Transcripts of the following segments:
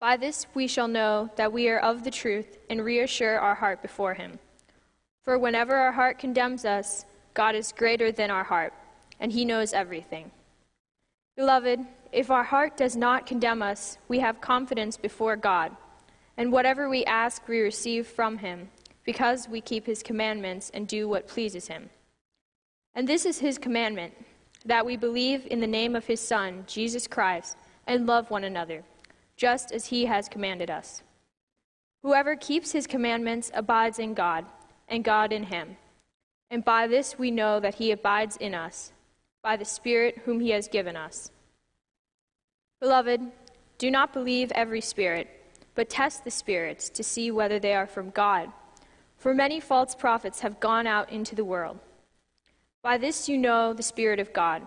By this we shall know that we are of the truth and reassure our heart before him. For whenever our heart condemns us, God is greater than our heart, and he knows everything. Beloved, if our heart does not condemn us, we have confidence before God, and whatever we ask we receive from him, because we keep his commandments and do what pleases him. And this is his commandment, that we believe in the name of his Son, Jesus Christ, and love one another, just as he has commanded us. Whoever keeps his commandments abides in God, and God in him. And by this we know that he abides in us, by the Spirit whom he has given us. Beloved, do not believe every spirit, but test the spirits to see whether they are from God. For many false prophets have gone out into the world. By this you know the Spirit of God.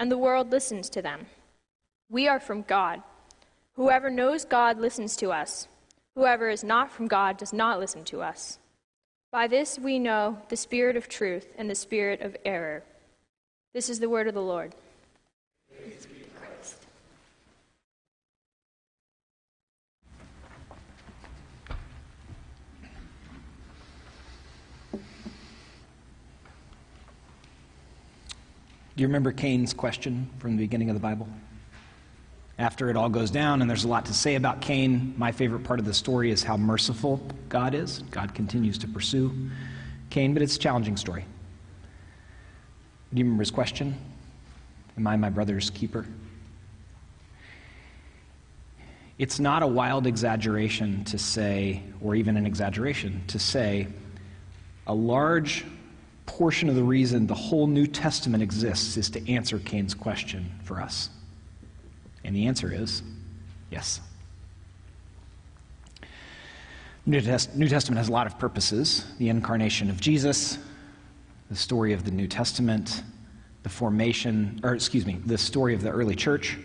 and the world listens to them. We are from God. Whoever knows God listens to us. Whoever is not from God does not listen to us. By this we know the spirit of truth and the spirit of error. This is the word of the Lord. Praise be to Christ. Do you remember Cain's question from the beginning of the Bible? After it all goes down, and there's a lot to say about Cain, my favorite part of the story is how merciful God is. God continues to pursue Cain, but it's a challenging story. Do you remember his question? Am I my brother's keeper? It's not a wild exaggeration to say, or even an exaggeration, to say a large portion of the reason the whole New Testament exists is to answer Cain's question for us. And the answer is yes. New Testament has a lot of purposes. The incarnation of Jesus, the story of the New Testament, the story of the early church,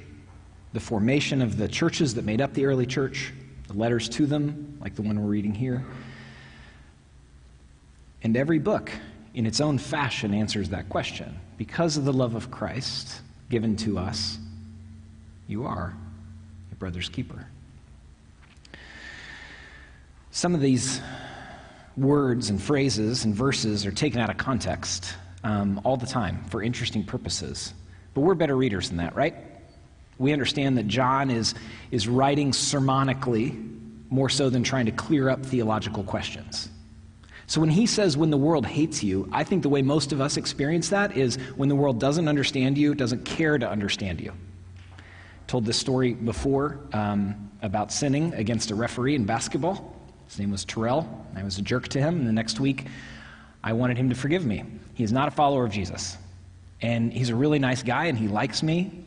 the formation of the churches that made up the early church, the letters to them, like the one we're reading here. And every book in its own fashion answers that question. Because of the love of Christ given to us, you are your brother's keeper. Some of these words and phrases and verses are taken out of context all the time for interesting purposes. But we're better readers than that, right? We understand that John is writing sermonically more so than trying to clear up theological questions. So when he says, when the world hates you, I think the way most of us experience that is when the world doesn't understand you, doesn't care to understand you. I told this story before about sinning against a referee in basketball. His name was Terrell. I was a jerk to him, and the next week I wanted him to forgive me. He is not a follower of Jesus. And he's a really nice guy, and he likes me.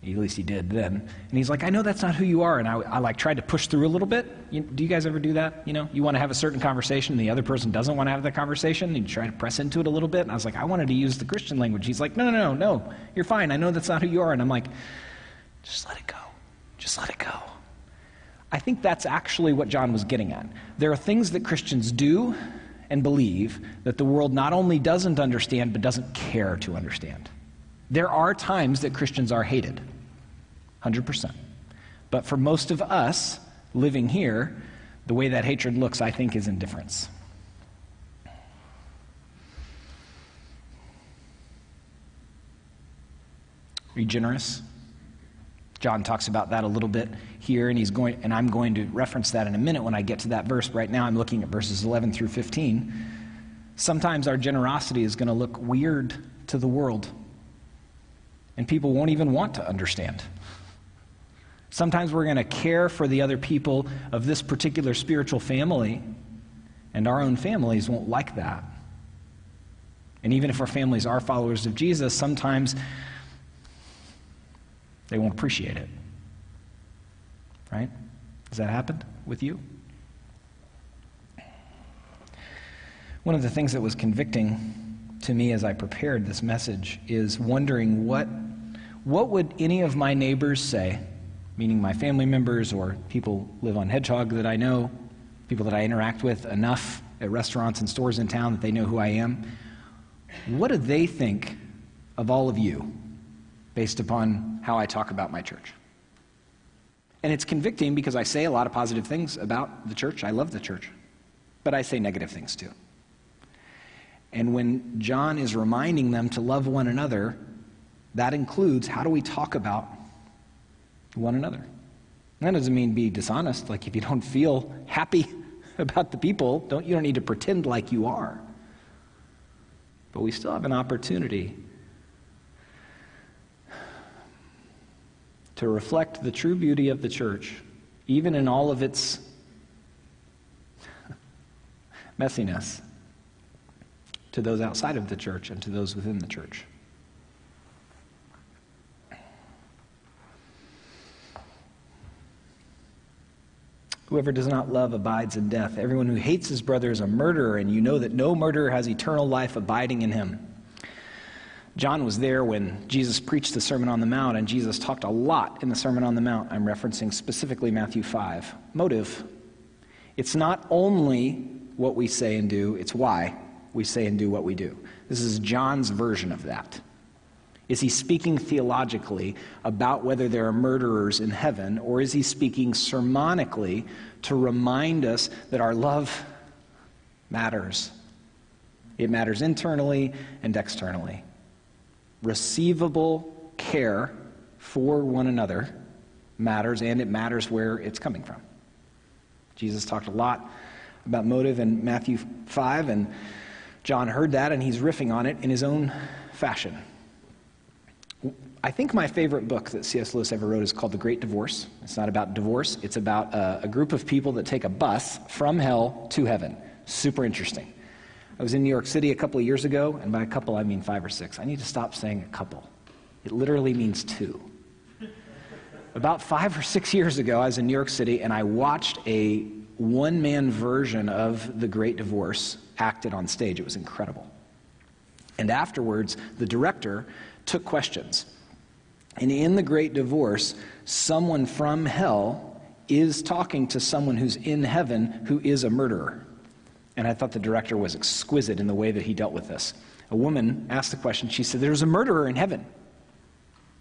At least he did then. And he's like, I know that's not who you are. And I like tried to push through a little bit. Do you guys ever do that? You know, you want to have a certain conversation and the other person doesn't want to have that conversation. And you try to press into it a little bit. And I was like, I wanted to use the Christian language. He's like, no, you're fine. I know that's not who you are. And I'm like, just let it go. I think that's actually what John was getting at. There are things that Christians do and believe that the world not only doesn't understand, but doesn't care to understand. There are times that Christians are hated, 100%. But for most of us living here, the way that hatred looks, I think, is indifference. Are you generous? John talks about that a little bit here, and I'm going to reference that in a minute when I get to that verse. Right now I'm looking at verses 11 through 15. Sometimes our generosity is going to look weird to the world, and people won't even want to understand. Sometimes we're going to care for the other people of this particular spiritual family, and our own families won't like that. And even if our families are followers of Jesus, sometimes they won't appreciate it, right? Has that happened with you? One of the things that was convicting to me as I prepared this message is wondering what would any of my neighbors say, meaning my family members or people live on Hedgehog that I know, people that I interact with enough at restaurants and stores in town that they know who I am. What do they think of all of you based upon how I talk about my church? And it's convicting because I say a lot of positive things about the church. I love the church, but I say negative things too. And when John is reminding them to love one another, that includes how do we talk about one another. And that doesn't mean be dishonest. Like if you don't feel happy about the people, you don't need to pretend like you are. But we still have an opportunity to reflect the true beauty of the church, even in all of its messiness, to those outside of the church and to those within the church. Whoever does not love abides in death. Everyone who hates his brother is a murderer, and you know that no murderer has eternal life abiding in him. John was there when Jesus preached the Sermon on the Mount, and Jesus talked a lot in the Sermon on the Mount. I'm referencing specifically Matthew 5. Motive. It's not only what we say and do, it's why we say and do what we do. This is John's version of that. Is he speaking theologically about whether there are murderers in heaven, or is he speaking sermonically to remind us that our love matters? It matters internally and externally. Receivable care for one another matters, and it matters where it's coming from. Jesus talked a lot about motive in Matthew 5, and John heard that, and he's riffing on it in his own fashion. I think my favorite book that C.S. Lewis ever wrote is called The Great Divorce. It's not about divorce. It's about a group of people that take a bus from hell to heaven. Super interesting. I was in New York City a couple of years ago, and by a couple I mean 5 or 6. I need to stop saying a couple. It literally means 2. About 5 or 6 years ago, I was in New York City, and I watched a one-man version of The Great Divorce acted on stage. It was incredible. And afterwards, the director took questions. And in The Great Divorce, someone from hell is talking to someone who's in heaven who is a murderer. And I thought the director was exquisite in the way that he dealt with this. A woman asked the question, she said, "There's a murderer in heaven."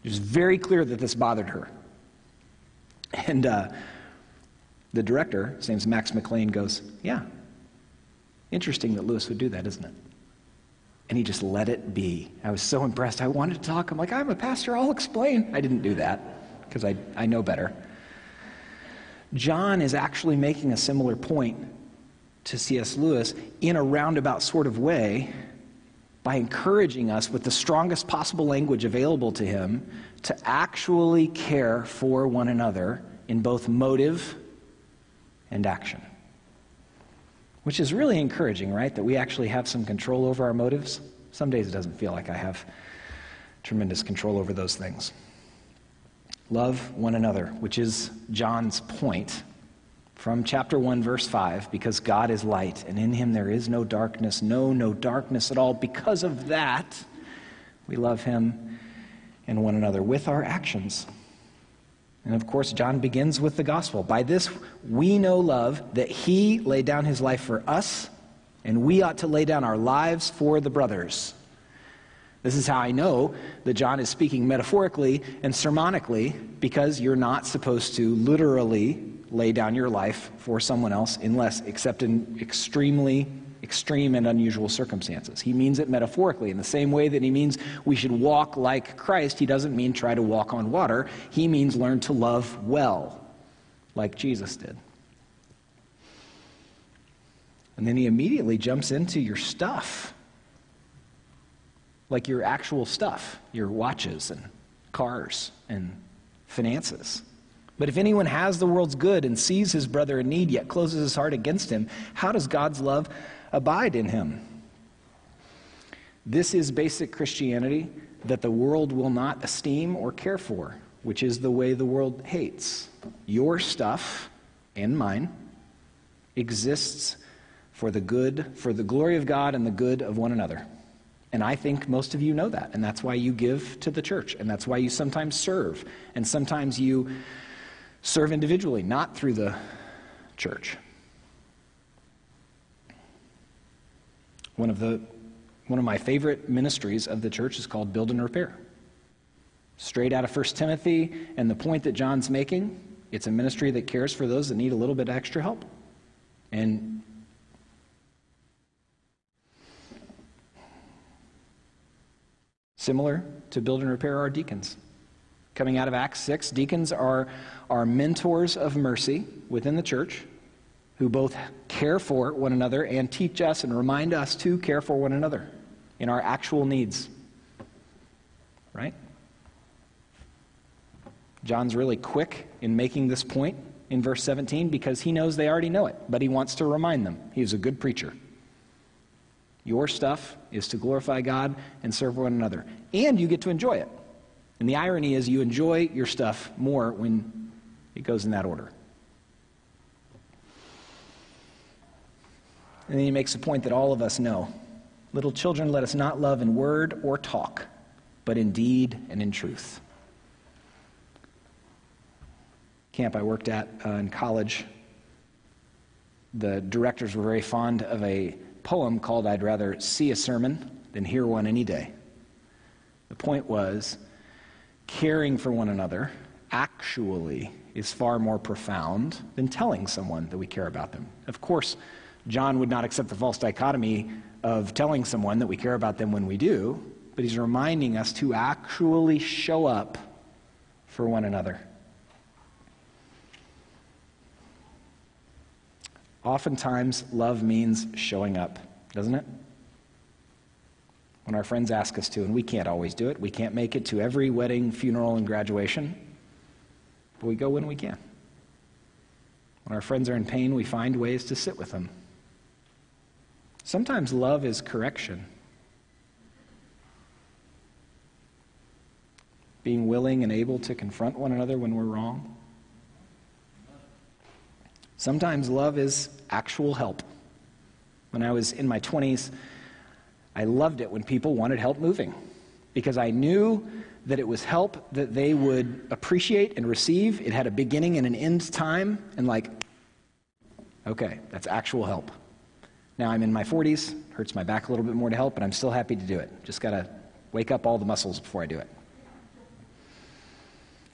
It was very clear that this bothered her. And the director, his name's Max McLean, goes, "Yeah, interesting that Lewis would do that, isn't it?" And he just let it be. I was so impressed. I wanted to talk. I'm like, "I'm a pastor, I'll explain." I didn't do that because I know better. John is actually making a similar point to C.S. Lewis in a roundabout sort of way by encouraging us with the strongest possible language available to him to actually care for one another in both motive and action. Which is really encouraging, right? That we actually have some control over our motives. Some days it doesn't feel like I have tremendous control over those things. Love one another, which is John's point from chapter 1, verse 5, because God is light, and in him there is no darkness, no darkness at all. Because of that, we love him and one another with our actions. And of course, John begins with the gospel. By this we know love, that he laid down his life for us, and we ought to lay down our lives for the brothers. This is how I know that John is speaking metaphorically and sermonically, because you're not supposed to literally lay down your life for someone else unless, except in extreme and unusual circumstances. He means it metaphorically. In the same way that he means we should walk like Christ, he doesn't mean try to walk on water. He means learn to love well, like Jesus did. And then he immediately jumps into your stuff, like your actual stuff, your watches and cars and finances. But if anyone has the world's good and sees his brother in need, yet closes his heart against him, how does God's love abide in him? This is basic Christianity that the world will not esteem or care for, which is the way the world hates. Your stuff and mine exists for the good, for the glory of God and the good of one another. And I think most of you know that, and that's why you give to the church, and that's why you sometimes serve, and sometimes you serve individually, not through the church. One of my favorite ministries of the church is called Build and Repair. Straight out of 1 Timothy, and the point that John's making, it's a ministry that cares for those that need a little bit extra help. And similar to Build and Repair are deacons. Coming out of Acts 6, deacons are mentors of mercy within the church who both care for one another and teach us and remind us to care for one another in our actual needs. Right? John's really quick in making this point in verse 17 because he knows they already know it, but he wants to remind them. He's a good preacher. Your stuff is to glorify God and serve one another. And you get to enjoy it. And the irony is you enjoy your stuff more when it goes in that order. And then he makes a point that all of us know. Little children, let us not love in word or talk, but in deed and in truth. Camp I worked at in college, the directors were very fond of a poem called I'd Rather See a Sermon Than Hear One Any Day. The point was, caring for one another actually is far more profound than telling someone that we care about them. Of course, John would not accept the false dichotomy of telling someone that we care about them when we do, but he's reminding us to actually show up for one another. Oftentimes, love means showing up, doesn't it? When our friends ask us to, and we can't always do it, we can't make it to every wedding, funeral, and graduation, but we go when we can. When our friends are in pain, we find ways to sit with them. Sometimes love is correction. Being willing and able to confront one another when we're wrong. Sometimes love is actual help. When I was in my 20s, I loved it when people wanted help moving because I knew that it was help that they would appreciate and receive. It had a beginning and an end time, and okay, that's actual help. Now I'm in my 40s, hurts my back a little bit more to help, but I'm still happy to do it. Just got to wake up all the muscles before I do it.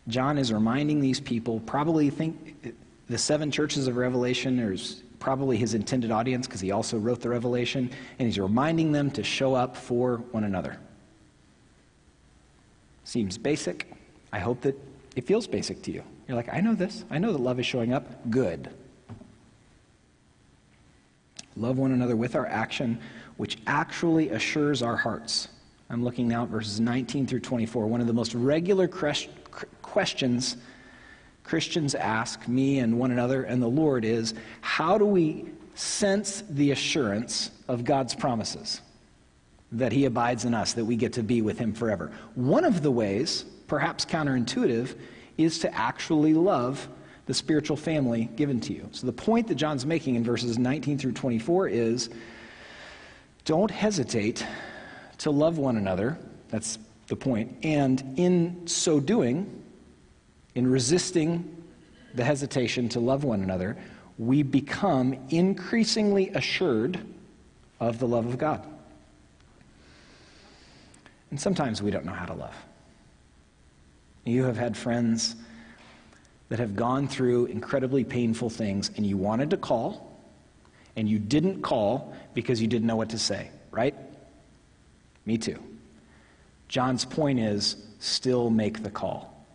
John is reminding these people, probably think the seven churches of Revelation are probably his intended audience because he also wrote the Revelation, and he's reminding them to show up for one another. Seems basic. I hope that it feels basic to you. You're like, I know this. I know that love is showing up. Good. Love one another with our action, which actually assures our hearts. I'm looking now at verses 19 through 24, one of the most regular questions Christians ask me and one another and the Lord is, how do we sense the assurance of God's promises that he abides in us, that we get to be with him forever? One of the ways, perhaps counterintuitive, is to actually love the spiritual family given to you. So the point that John's making in verses 19 through 24 is, don't hesitate to love one another, that's the point, and in so doing, in resisting the hesitation to love one another, we become increasingly assured of the love of God. And sometimes we don't know how to love. You have had friends that have gone through incredibly painful things, and you wanted to call, and you didn't call because you didn't know what to say, right? Me too. John's point is, still make the call.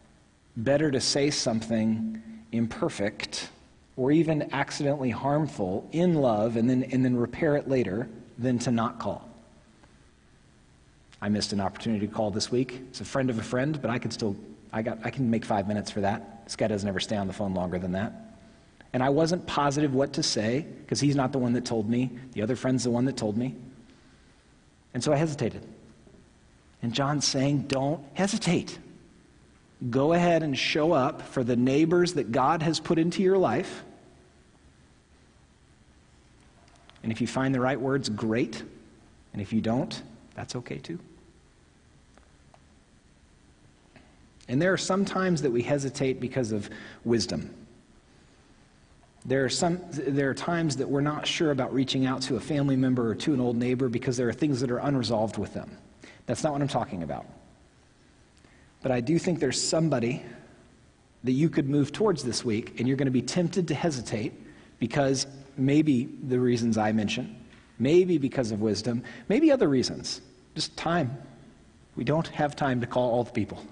Better to say something imperfect or even accidentally harmful in love and then repair it later than to not call. I missed an opportunity to call this week. It's a friend of a friend, but I can make 5 minutes for that. This guy doesn't ever stay on the phone longer than that. And I wasn't positive what to say because he's not the one that told me. The other friend's the one that told me. And so I hesitated. And John's saying, don't hesitate. Go ahead and show up for the neighbors that God has put into your life. And if you find the right words, great. And if you don't, that's okay too. And there are some times that we hesitate because of wisdom. There are times that we're not sure about reaching out to a family member or to an old neighbor because there are things that are unresolved with them. That's not what I'm talking about. But I do think there's somebody that you could move towards this week, and you're going to be tempted to hesitate because maybe the reasons I mentioned, maybe because of wisdom, maybe other reasons, just time. We don't have time to call all the people.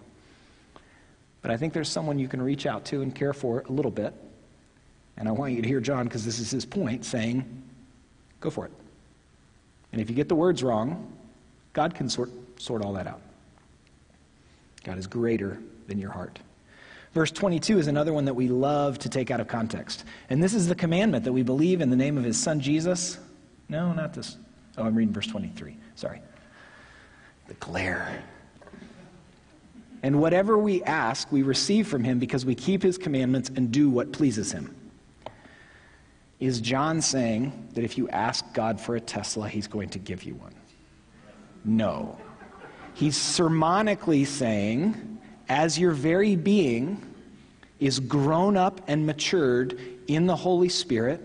But I think there's someone you can reach out to and care for a little bit. And I want you to hear John, because this is his point, saying, go for it. And if you get the words wrong, God can sort all that out. God is greater than your heart. Verse 22 is another one that we love to take out of context. And this is the commandment that we believe in the name of his son, Jesus. No, not this. Oh, I'm reading verse 23. Sorry. The glare. And whatever we ask, we receive from him because we keep his commandments and do what pleases him. Is John saying that if you ask God for a Tesla, he's going to give you one? No. He's sermonically saying, as your very being is grown up and matured in the Holy Spirit,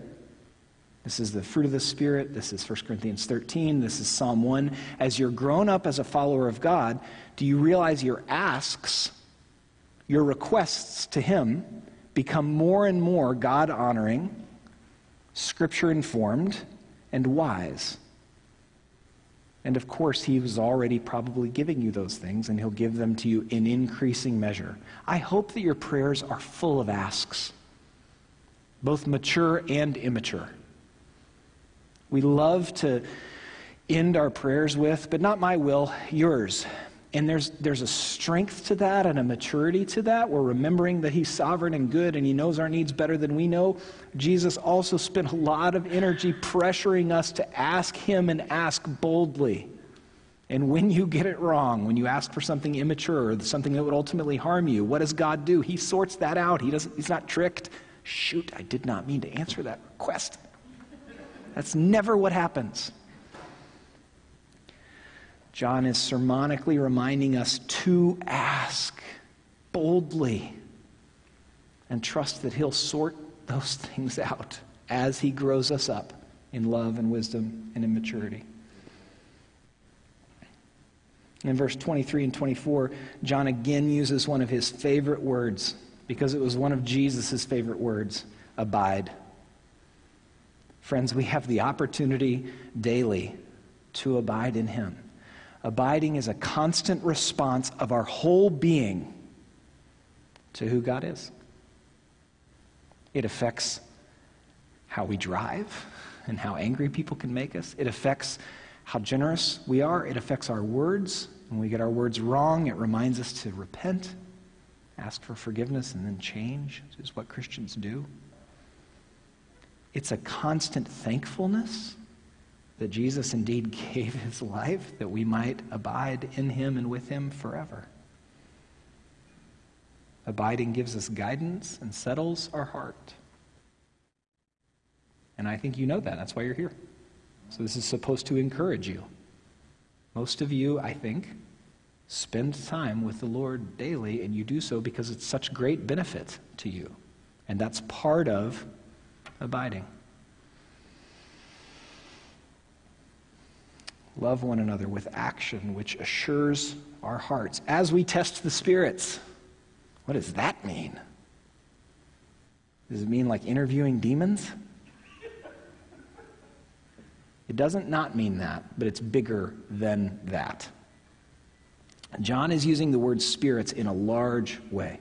this is the fruit of the Spirit, this is 1 Corinthians 13, this is Psalm 1, as you're grown up as a follower of God, do you realize your asks, your requests to him become more and more God-honoring, Scripture-informed, and wise? And of course, he was already probably giving you those things, and he'll give them to you in increasing measure. I hope that your prayers are full of asks, both mature and immature. We love to end our prayers with, but not my will, yours. And there's a strength to that and a maturity to that. We're remembering that he's sovereign and good and he knows our needs better than we know. Jesus also spent a lot of energy pressuring us to ask him and ask boldly. And when you get it wrong, when you ask for something immature or something that would ultimately harm you, what does God do? He sorts that out. He's not tricked. Shoot, I did not mean to answer that request. That's never what happens. John is sermonically reminding us to ask boldly and trust that he'll sort those things out as he grows us up in love and wisdom and in maturity. In verse 23 and 24, John again uses one of his favorite words because it was one of Jesus' favorite words, abide. Friends, we have the opportunity daily to abide in him. Abiding is a constant response of our whole being to who God is. It affects how we drive and how angry people can make us. It affects how generous we are. It affects our words. When we get our words wrong, it reminds us to repent, ask for forgiveness, and then change, which is what Christians do. It's a constant thankfulness that Jesus indeed gave his life, that we might abide in him and with him forever. Abiding gives us guidance and settles our heart. And I think you know that. That's why you're here. So this is supposed to encourage you. Most of you, I think, Spend time with the Lord daily, and you do so because it's such great benefit to you. And that's part of abiding. Love one another with action, which assures our hearts as we test the spirits. What does that mean? Does it mean like interviewing demons? It doesn't not mean that, but it's bigger than that. John is using the word spirits in a large way.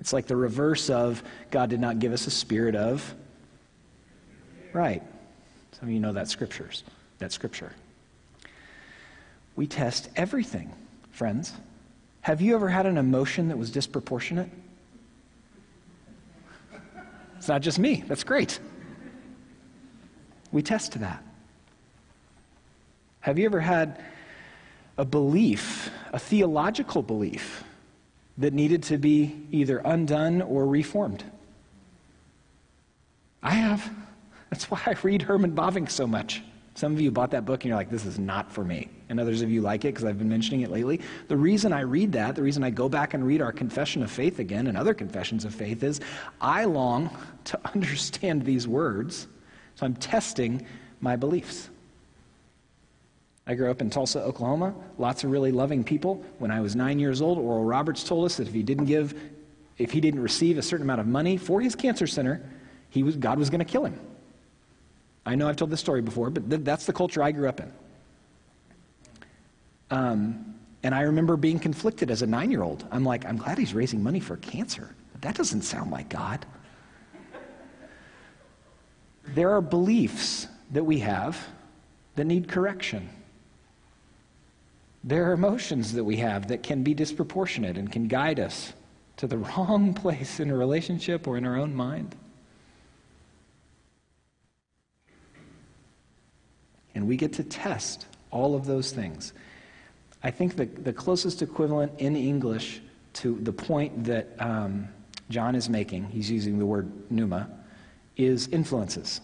It's like the reverse of God did not give us a spirit of. Right. Some of you know that scriptures. That scripture. We test everything, friends. Have you ever had an emotion that was disproportionate? It's not just me. That's great. We test that. Have you ever had a belief, a theological belief, that needed to be either undone or reformed? I have. That's why I read Herman Bavinck so much. Some of you bought that book and you're like, this is not for me. And others of you like it because I've been mentioning it lately. The reason I read that, the reason I go back and read our Confession of Faith again and other confessions of faith is I long to understand these words, so I'm testing my beliefs. I grew up in Tulsa, Oklahoma, lots of really loving people. When I was 9 years old, Oral Roberts told us that if he didn't receive a certain amount of money for his cancer center, God was going to kill him. I know I've told this story before, but that's the culture I grew up in. And I remember being conflicted as a 9-year-old. I'm like, I'm glad he's raising money for cancer, but that doesn't sound like God. There are beliefs that we have that need correction. There are emotions that we have that can be disproportionate and can guide us to the wrong place in a relationship or in our own mind. And we get to test all of those things. I think the closest equivalent in English to the point that John is making, he's using the word pneuma, is influences.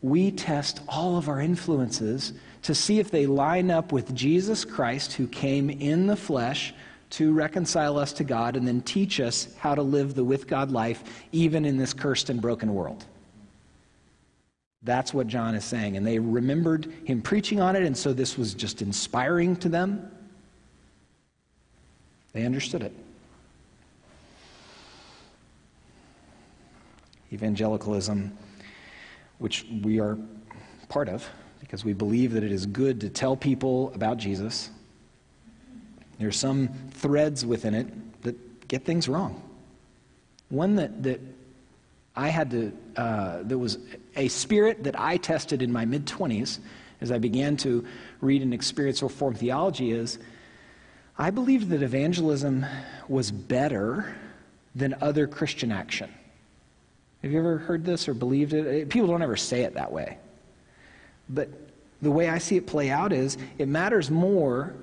We test all of our influences to see if they line up with Jesus Christ, who came in the flesh to reconcile us to God and then teach us how to live the with God life, even in this cursed and broken world. That's what John is saying. And they remembered him preaching on it, and so this was just inspiring to them. They understood it. Evangelicalism, which we are part of, because we believe that it is good to tell people about Jesus. There are some threads within it that get things wrong. One that I had to, there was a spirit that I tested in my mid-20s as I began to read and experience Reformed theology is, I believed that evangelism was better than other Christian action. Have you ever heard this or believed it? People don't ever say it that way. But the way I see it play out is, it matters more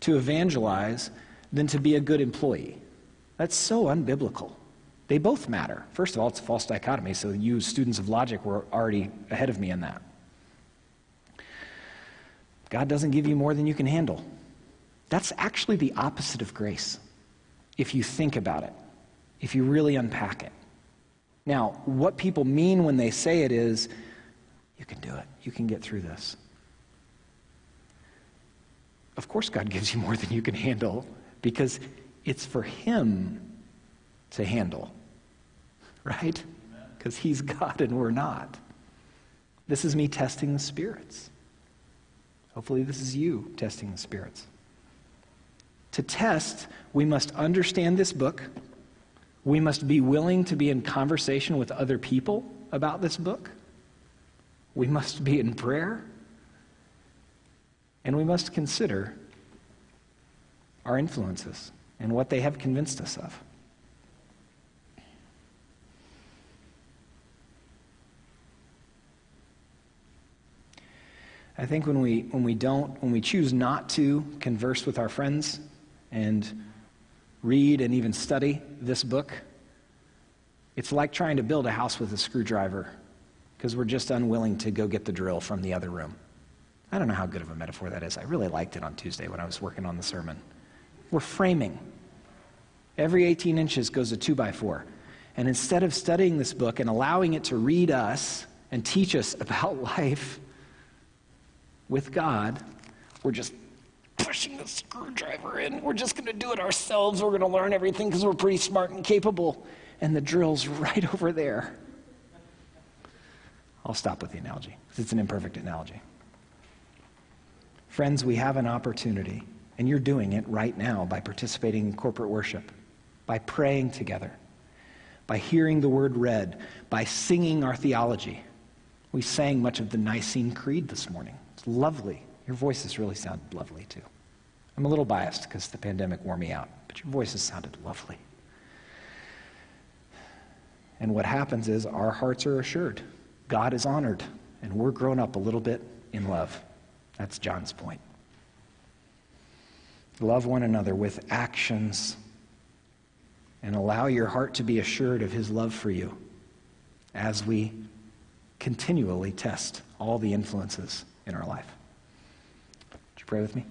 to evangelize than to be a good employee. That's so unbiblical. They both matter. First of all, it's a false dichotomy, so you students of logic were already ahead of me in that. God doesn't give you more than you can handle. That's actually the opposite of grace, if you think about it, if you really unpack it. Now, what people mean when they say it is, you can do it, you can get through this. Of course God gives you more than you can handle, because it's for Him to handle. Right? Because He's God and we're not. This is me testing the spirits. Hopefully this is you testing the spirits. To test, we must understand this book. We must be willing to be in conversation with other people about this book. We must be in prayer. And we must consider our influences and what they have convinced us of. I think when we choose not to converse with our friends and read and even study this book, it's like trying to build a house with a screwdriver, because we're just unwilling to go get the drill from the other room. I don't know how good of a metaphor that is. I really liked it on Tuesday when I was working on the sermon. We're framing. Every 18 inches goes a 2x4. And instead of studying this book and allowing it to read us and teach us about life with God, we're just pushing the screwdriver in. We're just going to do it ourselves. We're going to learn everything because we're pretty smart and capable. And the drill's right over there. I'll stop with the analogy because it's an imperfect analogy. Friends, we have an opportunity, and you're doing it right now by participating in corporate worship, by praying together, by hearing the word read, by singing our theology. We sang much of the Nicene Creed this morning. It's lovely. Your voices really sounded lovely, too. I'm a little biased because the pandemic wore me out, but your voices sounded lovely. And what happens is our hearts are assured. God is honored, and we're grown up a little bit in love. That's John's point. Love one another with actions and allow your heart to be assured of his love for you as we continually test all the influences in our life. Would you pray with me?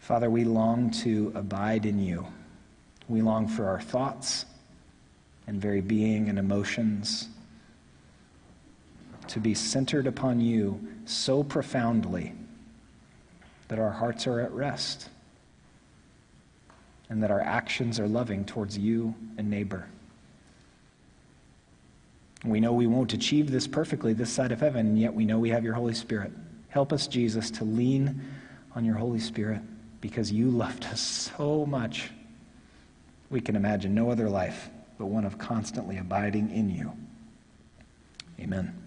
Father, we long to abide in you. We long for our thoughts and very being and emotions to be centered upon you so profoundly that our hearts are at rest and that our actions are loving towards you and neighbor. We know we won't achieve this perfectly this side of heaven, and yet we know we have your Holy Spirit. Help us, Jesus, to lean on your Holy Spirit because you loved us so much. We can imagine no other life but one of constantly abiding in you. Amen.